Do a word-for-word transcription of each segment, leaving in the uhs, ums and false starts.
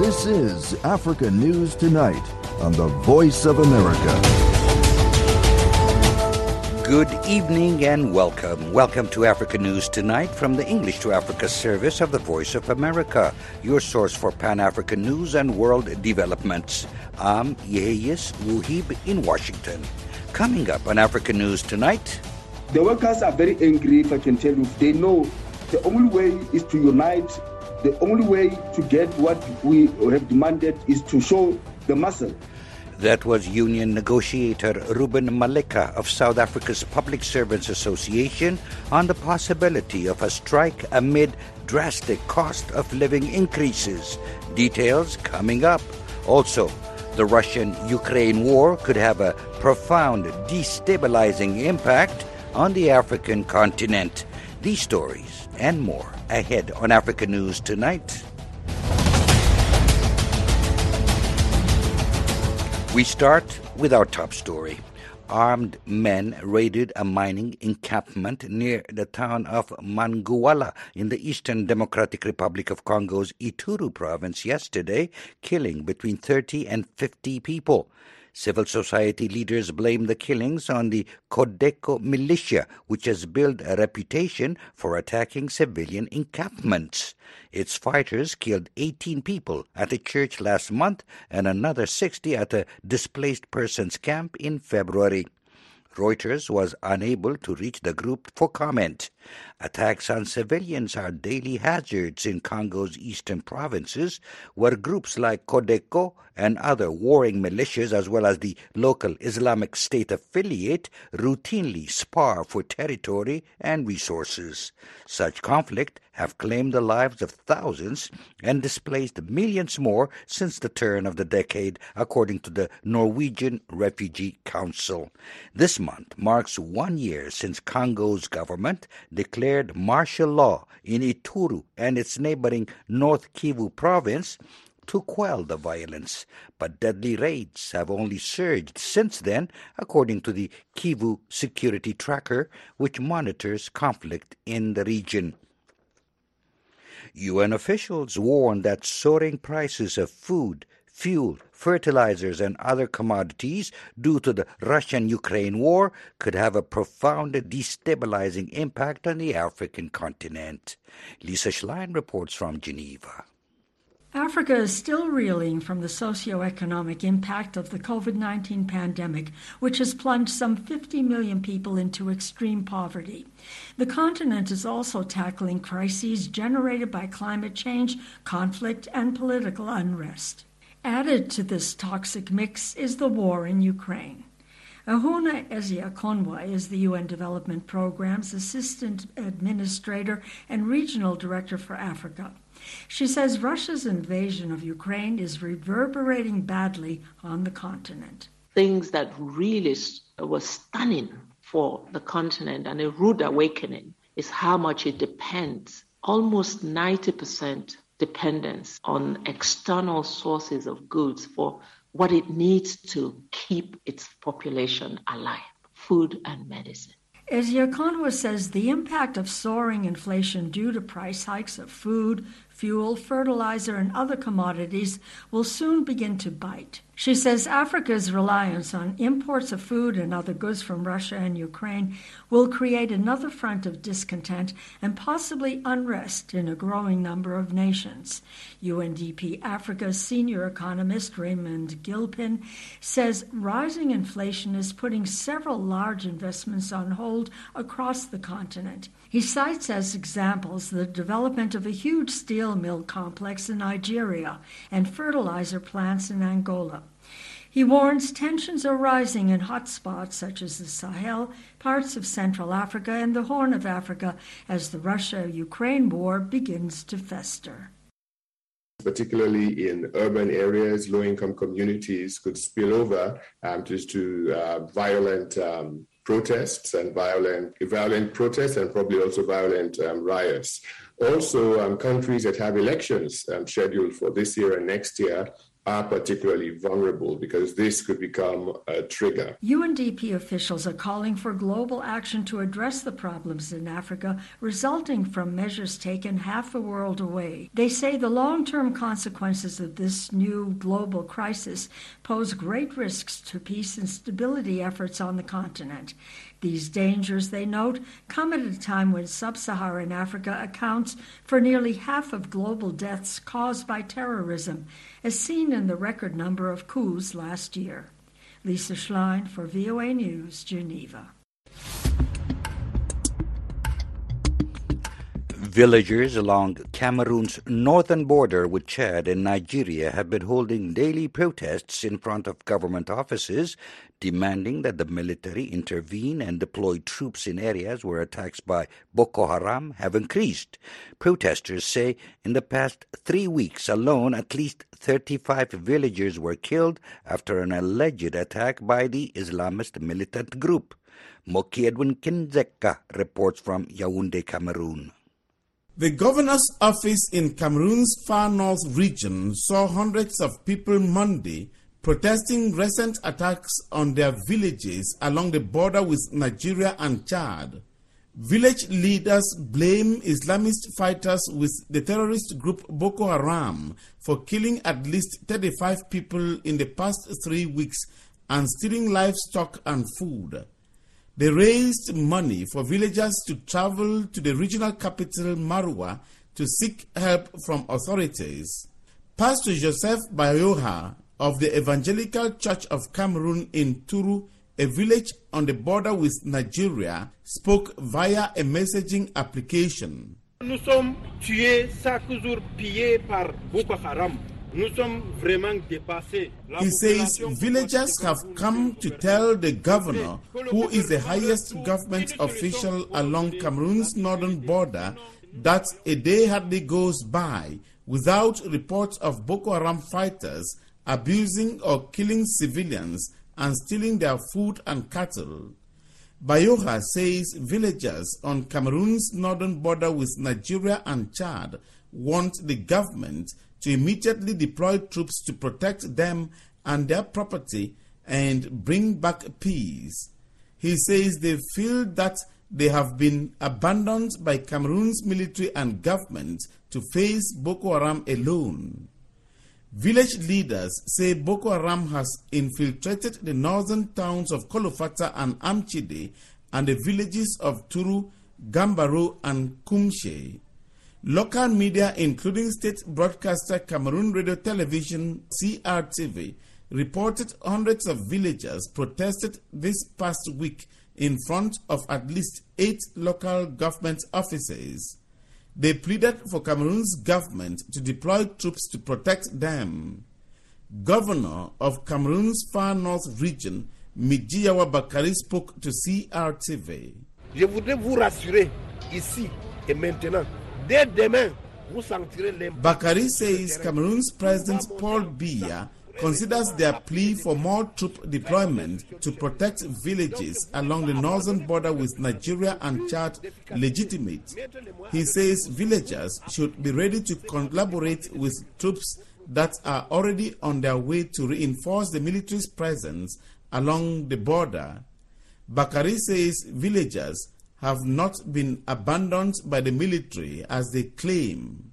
This is Africa News Tonight on the Voice of America. Good evening and welcome. Welcome to Africa News Tonight from the English to Africa service of the Voice of America, your source for Pan-African news and world developments. I'm Yeheyes Wuhib in Washington. Coming up on Africa News Tonight... The workers are very angry, if I can tell you. They know the only way is to unite. The only way to get what we have demanded is to show the muscle. That was union negotiator Ruben Maleka of South Africa's Public Servants Association on the possibility of a strike amid drastic cost of living increases. Details coming up. Also, the Russian-Ukraine war could have a profound destabilizing impact on the African continent. These stories and more ahead on Africa News Tonight. We start with our top story. Armed men raided a mining encampment near the town of Manguala in the Eastern Democratic Republic of Congo's Ituri province yesterday, killing between thirty and fifty people. Civil society leaders blame the killings on the Codeco militia, which has built a reputation for attacking civilian encampments. Its fighters killed eighteen people at a church last month and another sixty at a displaced persons camp in February. Reuters was unable to reach the group for comment. Attacks on civilians are daily hazards in Congo's eastern provinces, where groups like Codeco and other warring militias, as well as the local Islamic State affiliate, routinely spar for territory and resources. Such conflict have claimed the lives of thousands and displaced millions more since the turn of the decade, according to the Norwegian Refugee Council. This month marks one year since Congo's government declared martial law in Ituri and its neighboring North Kivu province to quell the violence. But deadly raids have only surged since then, according to the Kivu Security Tracker, which monitors conflict in the region. U N officials warn that soaring prices of food, fuel, fertilizers and other commodities due to the Russian-Ukraine war could have a profound destabilizing impact on the African continent. Lisa Schlein reports from Geneva. Africa is still reeling from the socioeconomic impact of the COVID nineteen pandemic, which has plunged some fifty million people into extreme poverty. The continent is also tackling crises generated by climate change, conflict, and political unrest. Added to this toxic mix is the war in Ukraine. Ahunna Eziakonwa is the U N Development Program's Assistant Administrator and Regional Director for Africa. She says Russia's invasion of Ukraine is reverberating badly on the continent. Things that really were stunning for the continent and a rude awakening is how much it depends, almost ninety percent dependence on external sources of goods for what it needs to keep its population alive, food and medicine. Eziakonwa says the impact of soaring inflation due to price hikes of food, fuel, fertilizer, and other commodities will soon begin to bite. She says Africa's reliance on imports of food and other goods from Russia and Ukraine will create another front of discontent and possibly unrest in a growing number of nations. U N D P Africa's senior economist Raymond Gilpin says rising inflation is putting several large investments on hold across the continent. He cites as examples the development of a huge steel mill complex in Nigeria and fertilizer plants in Angola. He warns tensions are rising in hotspots such as the Sahel, parts of Central Africa, and the Horn of Africa as the Russia-Ukraine war begins to fester. Particularly in urban areas, low-income communities could spill over um, just to uh, violent um, protests and violent, violent protests and probably also violent um, riots. Also, um, countries that have elections um, scheduled for this year and next year are particularly vulnerable because this could become a trigger. U N D P officials are calling for global action to address the problems in Africa resulting from measures taken half the world away. They say the long-term consequences of this new global crisis pose great risks to peace and stability efforts on the continent. These dangers, they note, come at a time when sub-Saharan Africa accounts for nearly half of global deaths caused by terrorism, as seen in the record number of coups last year. Lisa Schlein for V O A News, Geneva. Villagers along Cameroon's northern border with Chad and Nigeria have been holding daily protests in front of government offices, demanding that the military intervene and deploy troops in areas where attacks by Boko Haram have increased. Protesters say in the past three weeks alone, at least thirty-five villagers were killed after an alleged attack by the Islamist militant group. Moki Edwin Kindzeka reports from Yaoundé, Cameroon. The governor's office in Cameroon's far north region saw hundreds of people Monday protesting recent attacks on their villages along the border with Nigeria and Chad. Village leaders blame Islamist fighters with the terrorist group Boko Haram for killing at least thirty-five people in the past three weeks and stealing livestock and food. They raised money for villagers to travel to the regional capital, Marwa, to seek help from authorities. Pastor Joseph Bayoha of the Evangelical Church of Cameroon in Turu, a village on the border with Nigeria, spoke via a messaging application. Nous sommes tués chaque jour, pillés par Boko Haram. He says villagers have come to tell the governor, who is the highest government official along Cameroon's northern border, that a day hardly goes by without reports of Boko Haram fighters abusing or killing civilians and stealing their food and cattle. Bayoha says villagers on Cameroon's northern border with Nigeria and Chad want the government to immediately deploy troops to protect them and their property and bring back peace. He says they feel that they have been abandoned by Cameroon's military and government to face Boko Haram alone. Village leaders say Boko Haram has infiltrated the northern towns of Kolofata and Amchide and the villages of Turu, Gambaro and Kumshe. Local media, including state broadcaster Cameroon Radio Television, C R T V, reported hundreds of villagers protested this past week in front of at least eight local government offices. They pleaded for Cameroon's government to deploy troops to protect them. Governor of Cameroon's far north region, Midjiyawa Bakary, spoke to C R T V. Je voudrais vous rassurer ici et maintenant. Bakary says Cameroon's President Paul Biya considers their plea for more troop deployment to protect villages along the northern border with Nigeria and Chad legitimate. He says villagers should be ready to collaborate with troops that are already on their way to reinforce the military's presence along the border. Bakary says villagers have not been abandoned by the military as they claim.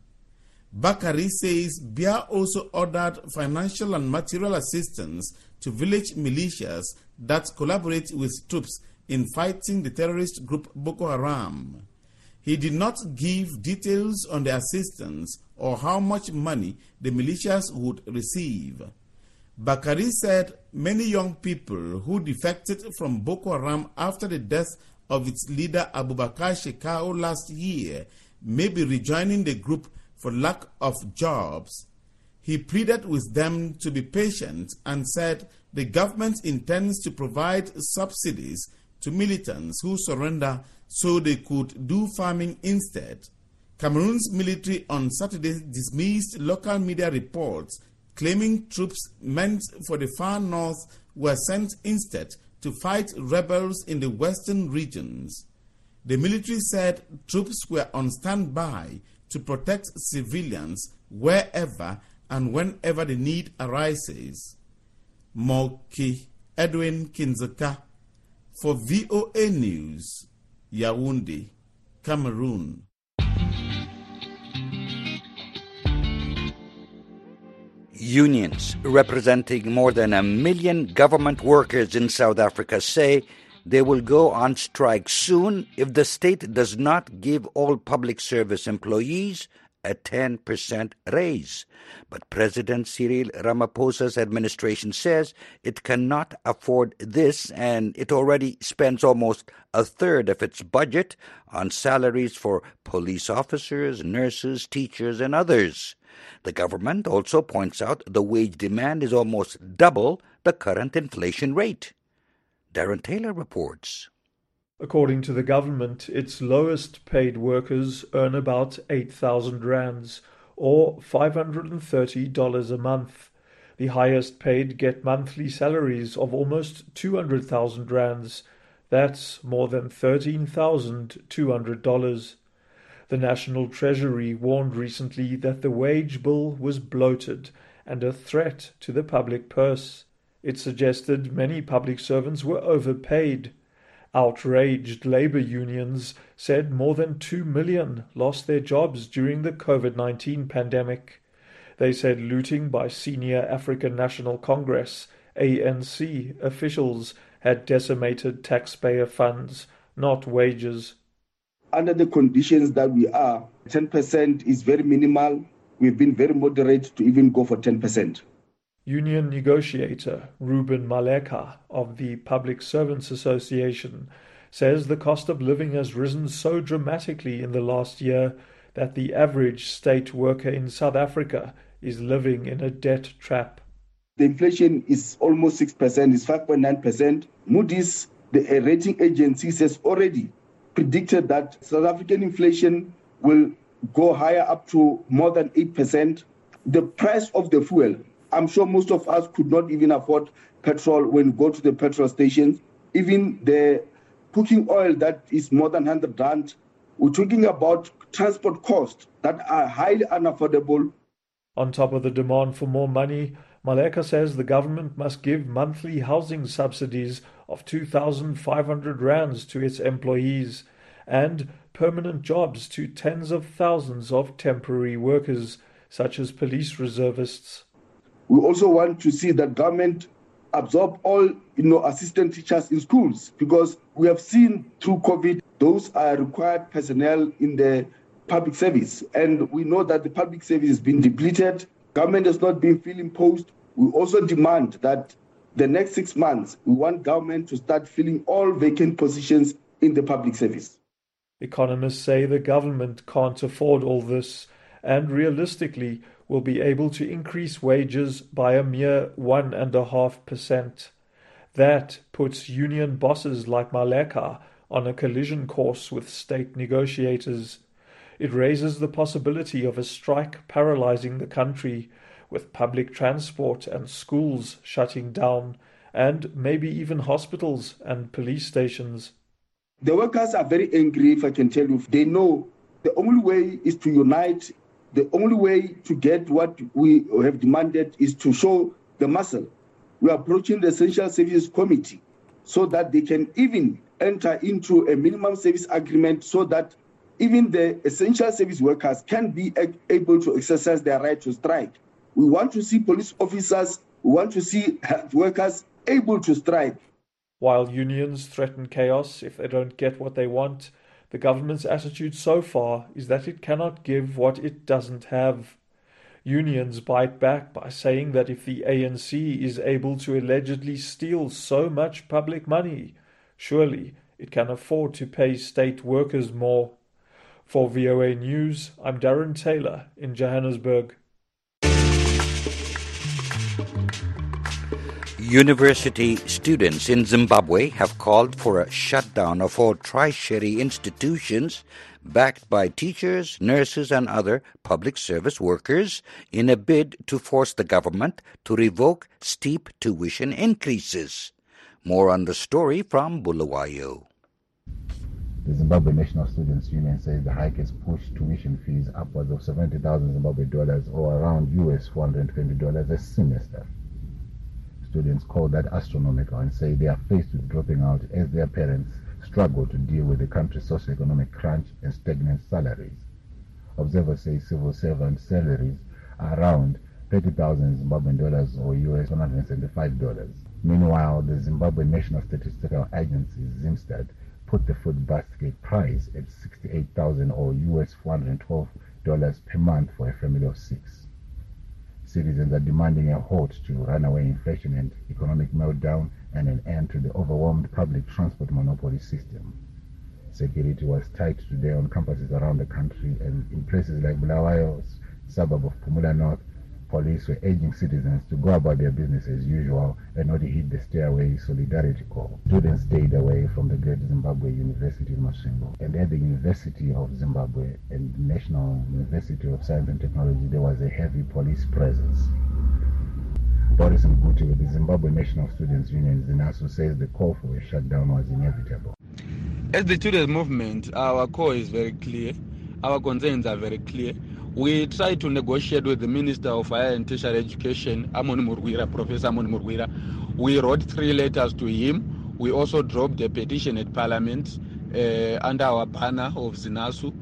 Bakary says Biya also ordered financial and material assistance to village militias that collaborate with troops in fighting the terrorist group Boko Haram. He did not give details on the assistance or how much money the militias would receive. Bakary said many young people who defected from Boko Haram after the death of its leader Abubakar Shekau last year may be rejoining the group for lack of jobs. He pleaded with them to be patient and said the government intends to provide subsidies to militants who surrender so they could do farming instead. Cameroon's military on Saturday dismissed local media reports claiming troops meant for the far north were sent instead to fight rebels in the western regions. The military said troops were on standby to protect civilians wherever and whenever the need arises. Moki Edwin Kindzeka for V O A News, Yaoundé, Cameroon. Unions representing more than a million government workers in South Africa say they will go on strike soon if the state does not give all public service employees a ten percent raise. But President Cyril Ramaphosa's administration says it cannot afford this, and it already spends almost a third of its budget on salaries for police officers, nurses, teachers, and others. The government also points out the wage demand is almost double the current inflation rate. Darren Taylor reports. According to the government, its lowest paid workers earn about eight thousand rands, or five hundred thirty dollars a month. The highest paid get monthly salaries of almost two hundred thousand rands. That's more than thirteen thousand two hundred dollars. The National Treasury warned recently that the wage bill was bloated and a threat to the public purse. It suggested many public servants were overpaid. Outraged labour unions said more than two million lost their jobs during the COVID nineteen pandemic. They said looting by senior African National Congress, A N C, officials had decimated taxpayer funds, not wages. Under the conditions that we are, ten percent is very minimal. We've been very moderate to even go for ten percent. Union negotiator Ruben Maleka of the Public Servants Association says the cost of living has risen so dramatically in the last year that the average state worker in South Africa is living in a debt trap. The inflation is almost six percent, it's five point nine percent. Moody's, the rating agency, says already predicted that South African inflation will go higher up to more than eight percent. The price of the fuel, I'm sure most of us could not even afford petrol when we go to the petrol stations. Even the cooking oil that is more than one hundred rand. We're talking about transport costs that are highly unaffordable. On top of the demand for more money, Maleka says the government must give monthly housing subsidies of two thousand five hundred rands to its employees and permanent jobs to tens of thousands of temporary workers, such as police reservists. We also want to see that government absorb all, you know, assistant teachers in schools, because we have seen through COVID, those are required personnel in the public service. And we know that the public service has been depleted. Government has not been filling posts. We also demand that the next six months, we want government to start filling all vacant positions in the public service. Economists say the government can't afford all this, and realistically will be able to increase wages by a mere one point five percent. That puts union bosses like Maleka on a collision course with state negotiators. It raises the possibility of a strike paralyzing the country, with public transport and schools shutting down, and maybe even hospitals and police stations. The workers are very angry, if I can tell you. They know the only way is to unite. The only way to get what we have demanded is to show the muscle. We are approaching the Essential Services Committee so that they can even enter into a minimum service agreement so that even the essential service workers can be able to exercise their right to strike. We want to see police officers, we want to see health workers able to strike. While unions threaten chaos if they don't get what they want, the government's attitude so far is that it cannot give what it doesn't have. Unions bite back by saying that if the A N C is able to allegedly steal so much public money, surely it can afford to pay state workers more. For V O A News, I'm Darren Taylor in Johannesburg. University students in Zimbabwe have called for a shutdown of all tertiary institutions backed by teachers, nurses and other public service workers in a bid to force the government to revoke steep tuition increases. More on the story from Bulawayo. The Zimbabwe National Students Union says the hike has pushed tuition fees upwards of seventy thousand Zimbabwe dollars or around U S four hundred twenty dollars a semester. Students call that astronomical and say they are faced with dropping out as their parents struggle to deal with the country's socio-economic crunch and stagnant salaries. Observers say civil servant salaries are around thirty thousand Zimbabwean dollars or U S one hundred seventy-five dollars. Meanwhile, the Zimbabwe National Statistical Agency, Zimstad, put the food basket price at sixty-eight thousand or U S four hundred twelve dollars per month for a family of six. Citizens are demanding a halt to runaway inflation and economic meltdown and an end to the overwhelmed public transport monopoly system. Security was tight today on campuses around the country, and in places like Bulawayo's suburb of Pumula North, police were urging citizens to go about their business as usual and not hit the stairway solidarity call. Students stayed away from the Great Zimbabwe University in Masingo, and at the University of Zimbabwe and the National University of Science and Technology, there was a heavy police presence. Boris Mguti with the Zimbabwe National Students Union, ZINASU, says the call for a shutdown was inevitable. As the student movement, our call is very clear. Our concerns are very clear. We tried to negotiate with the Minister of Higher and Tertiary Education, Amos Murwira, Professor Amos Murwira. We wrote three letters to him. We also dropped a petition at Parliament uh, under our banner of ZINASU.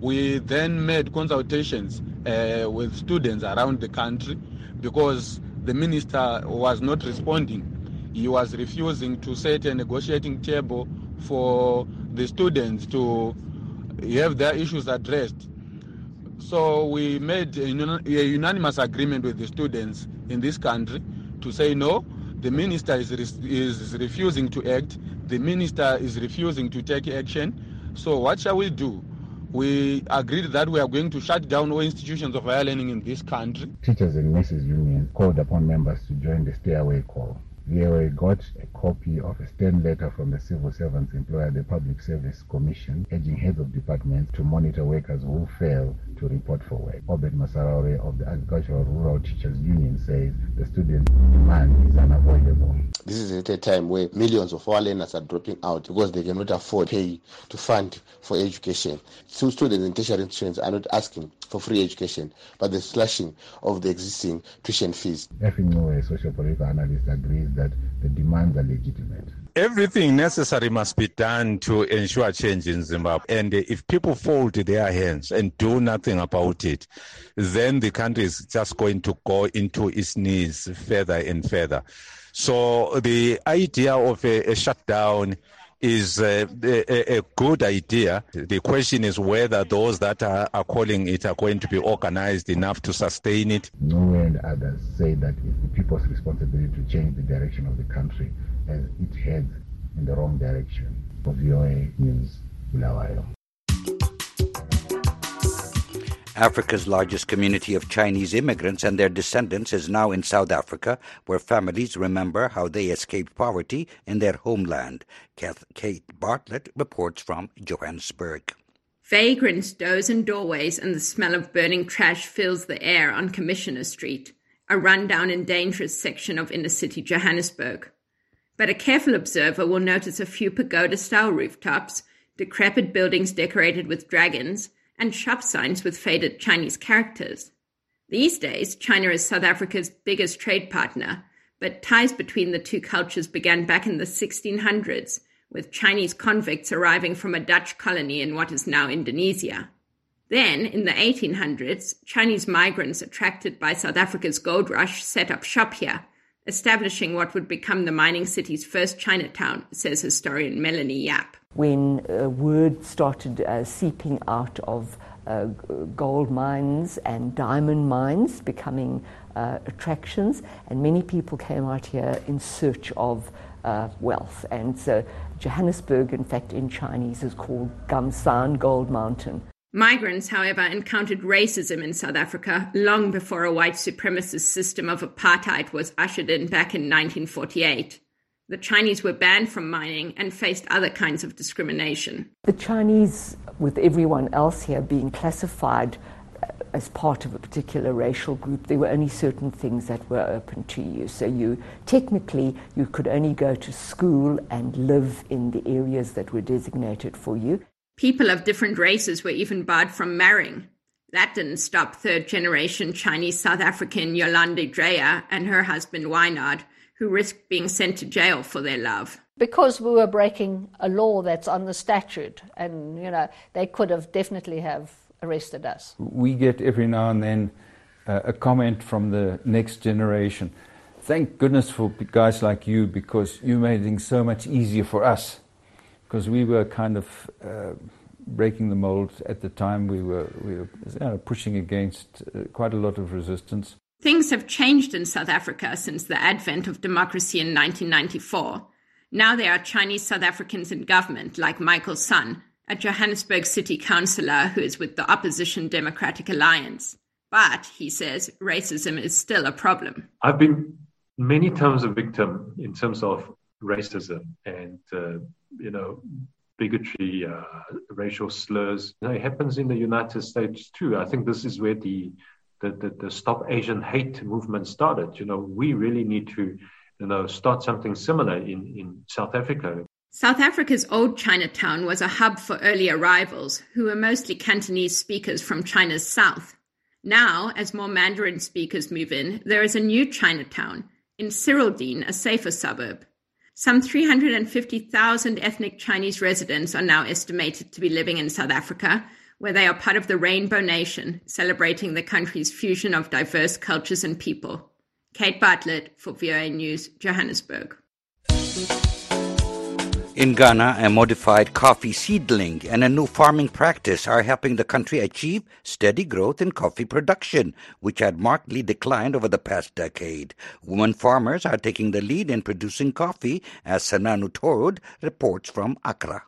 We then made consultations uh, with students around the country because the Minister was not responding. He was refusing to set a negotiating table for the students to have their issues addressed. So we made a, a unanimous agreement with the students in this country to say no, the minister is, is refusing to act, the minister is refusing to take action, so what shall we do? We agreed that we are going to shut down all institutions of higher learning in this country. Teachers and nurses union called upon members to join the stay-away call. V O A got a copy of a stern letter from the Civil Servants Employer, the Public Service Commission, urging heads of departments to monitor workers who fail to report for work. Obert Masarare of the Agricultural Rural Teachers Union says the student demand is unavoidable. This is at a time where millions of our learners are dropping out because they cannot afford pay to fund for education. Some students in tertiary institutions are not asking for free education, but the slashing of the existing tuition fees. F N U, a social political analyst, agrees that the demands are legitimate. Everything necessary must be done to ensure change in Zimbabwe. And if people fold their hands and do nothing about it, then the country is just going to go into its knees further and further. So the idea of a, a shutdown is a, a, a good idea. The question is whether those that are, are calling it are going to be organized enough to sustain it. Noe and others say that it's the people's responsibility to change the direction of the country as it heads in the wrong direction. For V O A News, Bulawayo. Africa's largest community of Chinese immigrants and their descendants is now in South Africa, where families remember how they escaped poverty in their homeland. Kate Bartlett reports from Johannesburg. Vagrant doors and doorways and the smell of burning trash fills the air on Commissioner Street, a rundown and dangerous section of inner-city Johannesburg. But a careful observer will notice a few pagoda-style rooftops, decrepit buildings decorated with dragons, and shop signs with faded Chinese characters. These days, China is South Africa's biggest trade partner, but ties between the two cultures began back in the sixteen hundreds, with Chinese convicts arriving from a Dutch colony in what is now Indonesia. Then, in the eighteen hundreds, Chinese migrants attracted by South Africa's gold rush set up shop here, establishing what would become the mining city's first Chinatown, says historian Melanie Yap. When uh, word started uh, seeping out of uh, gold mines and diamond mines becoming uh, attractions, and many people came out here in search of uh, wealth. And so Johannesburg, in fact, in Chinese is called Gamsan, Gold Mountain. Migrants, however, encountered racism in South Africa long before a white supremacist system of apartheid was ushered in back in nineteen forty-eight. The Chinese were banned from mining and faced other kinds of discrimination. The Chinese, with everyone else here being classified as part of a particular racial group, there were only certain things that were open to you. So you technically, you could only go to school and live in the areas that were designated for you. People of different races were even barred from marrying. That didn't stop third-generation Chinese South African Yolande Dreyer and her husband Wynard, who risked being sent to jail for their love. Because we were breaking a law that's on the statute, and, you know, they could have definitely have arrested us. We get every now and then uh, a comment from the next generation. Thank goodness for guys like you, because you made things so much easier for us, because we were kind of uh, breaking the mold at the time. We were, we were you know, pushing against uh, quite a lot of resistance. Things have changed in South Africa since the advent of democracy in nineteen ninety-four. Now there are Chinese South Africans in government, like Michael Sun, a Johannesburg city councillor who is with the opposition Democratic Alliance. But, he says, racism is still a problem. I've been many times a victim in terms of racism and, uh, you know, bigotry, uh, racial slurs. You know, it happens in the United States too. I think this is where the, the, the, the Stop Asian Hate movement started. You know, we really need to, you know, start something similar in, in South Africa. South Africa's old Chinatown was a hub for early arrivals, who were mostly Cantonese speakers from China's south. Now, as more Mandarin speakers move in, there is a new Chinatown, in Cyrildene, a safer suburb. Some three hundred fifty thousand ethnic Chinese residents are now estimated to be living in South Africa, where they are part of the Rainbow Nation, celebrating the country's fusion of diverse cultures and people. Kate Bartlett for V O A News, Johannesburg. In Ghana, a modified coffee seedling and a new farming practice are helping the country achieve steady growth in coffee production, which had markedly declined over the past decade. Women farmers are taking the lead in producing coffee, as Senanu Tord reports from Accra.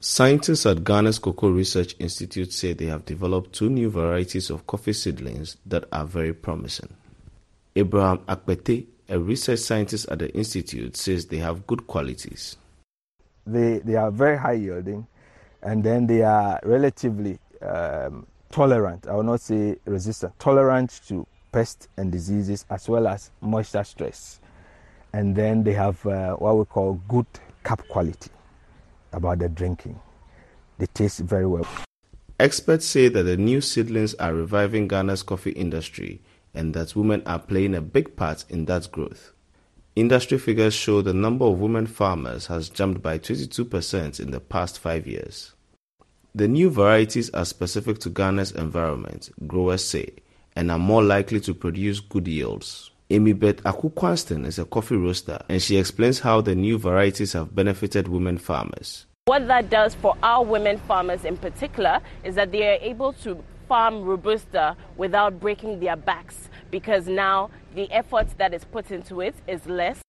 Scientists at Ghana's Cocoa Research Institute say they have developed two new varieties of coffee seedlings that are very promising. Abraham Akpete, a research scientist at the institute, says they have good qualities. They they are very high yielding, and then they are relatively um, tolerant, I will not say resistant, tolerant to pests and diseases as well as moisture stress. And then they have uh, what we call good cup quality about the drinking. They taste very well. Experts say that the new seedlings are reviving Ghana's coffee industry, and that women are playing a big part in that growth. Industry figures show the number of women farmers has jumped by twenty-two percent in the past five years. The new varieties are specific to Ghana's environment, growers say, and are more likely to produce good yields. Amy Bet-Aku-Kwansten is a coffee roaster, and she explains how the new varieties have benefited women farmers. What that does for our women farmers in particular is that they are able to farm Robusta without breaking their backs, because now the effort that is put into it is less.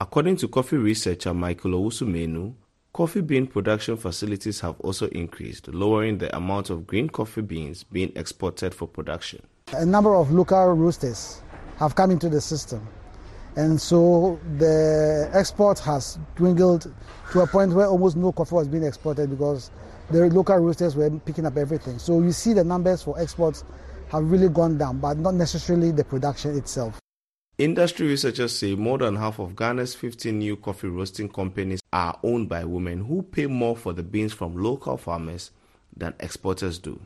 According to coffee researcher Michael Ousumenu, coffee bean production facilities have also increased, lowering the amount of green coffee beans being exported for production. A number of local roosters have come into the system, and so the export has dwindled to a point where almost no coffee was being exported because the local roosters were picking up everything. So you see the numbers for exports have really gone down, but not necessarily the production itself. Industry researchers say more than half of Ghana's fifteen new coffee roasting companies are owned by women who pay more for the beans from local farmers than exporters do.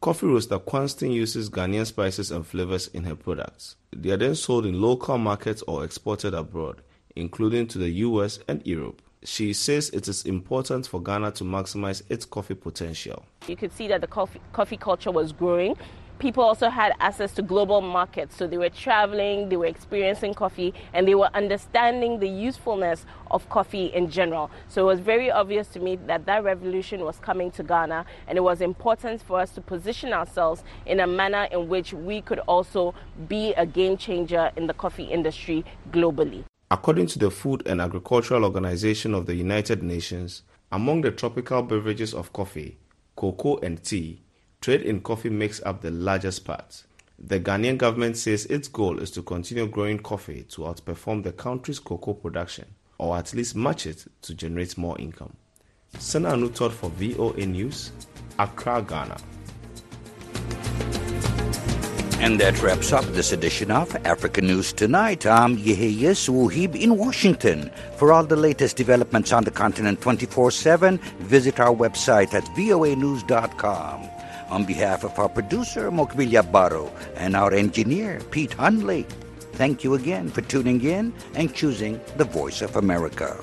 Coffee roaster Quanstin uses Ghanaian spices and flavors in her products. They are then sold in local markets or exported abroad, including to the U S and Europe. She says it is important for Ghana to maximize its coffee potential. You could see that the coffee, coffee culture was growing. People also had access to global markets, so they were traveling, they were experiencing coffee, and they were understanding the usefulness of coffee in general. So it was very obvious to me that that revolution was coming to Ghana, and it was important for us to position ourselves in a manner in which we could also be a game changer in the coffee industry globally. According to the Food and Agricultural Organization of the United Nations, among the tropical beverages of coffee, cocoa and tea, trade in coffee makes up the largest part. The Ghanaian government says its goal is to continue growing coffee to outperform the country's cocoa production, or at least match it to generate more income. Senanu Tord for V O A News, Accra, Ghana. And that wraps up this edition of Africa News Tonight. I'm Yeheyes Wuhib in Washington. For all the latest developments on the continent twenty-four seven, visit our website at v o a news dot com. On behalf of our producer, Mokwilia Barro, and our engineer, Pete Hundley, thank you again for tuning in and choosing the Voice of America.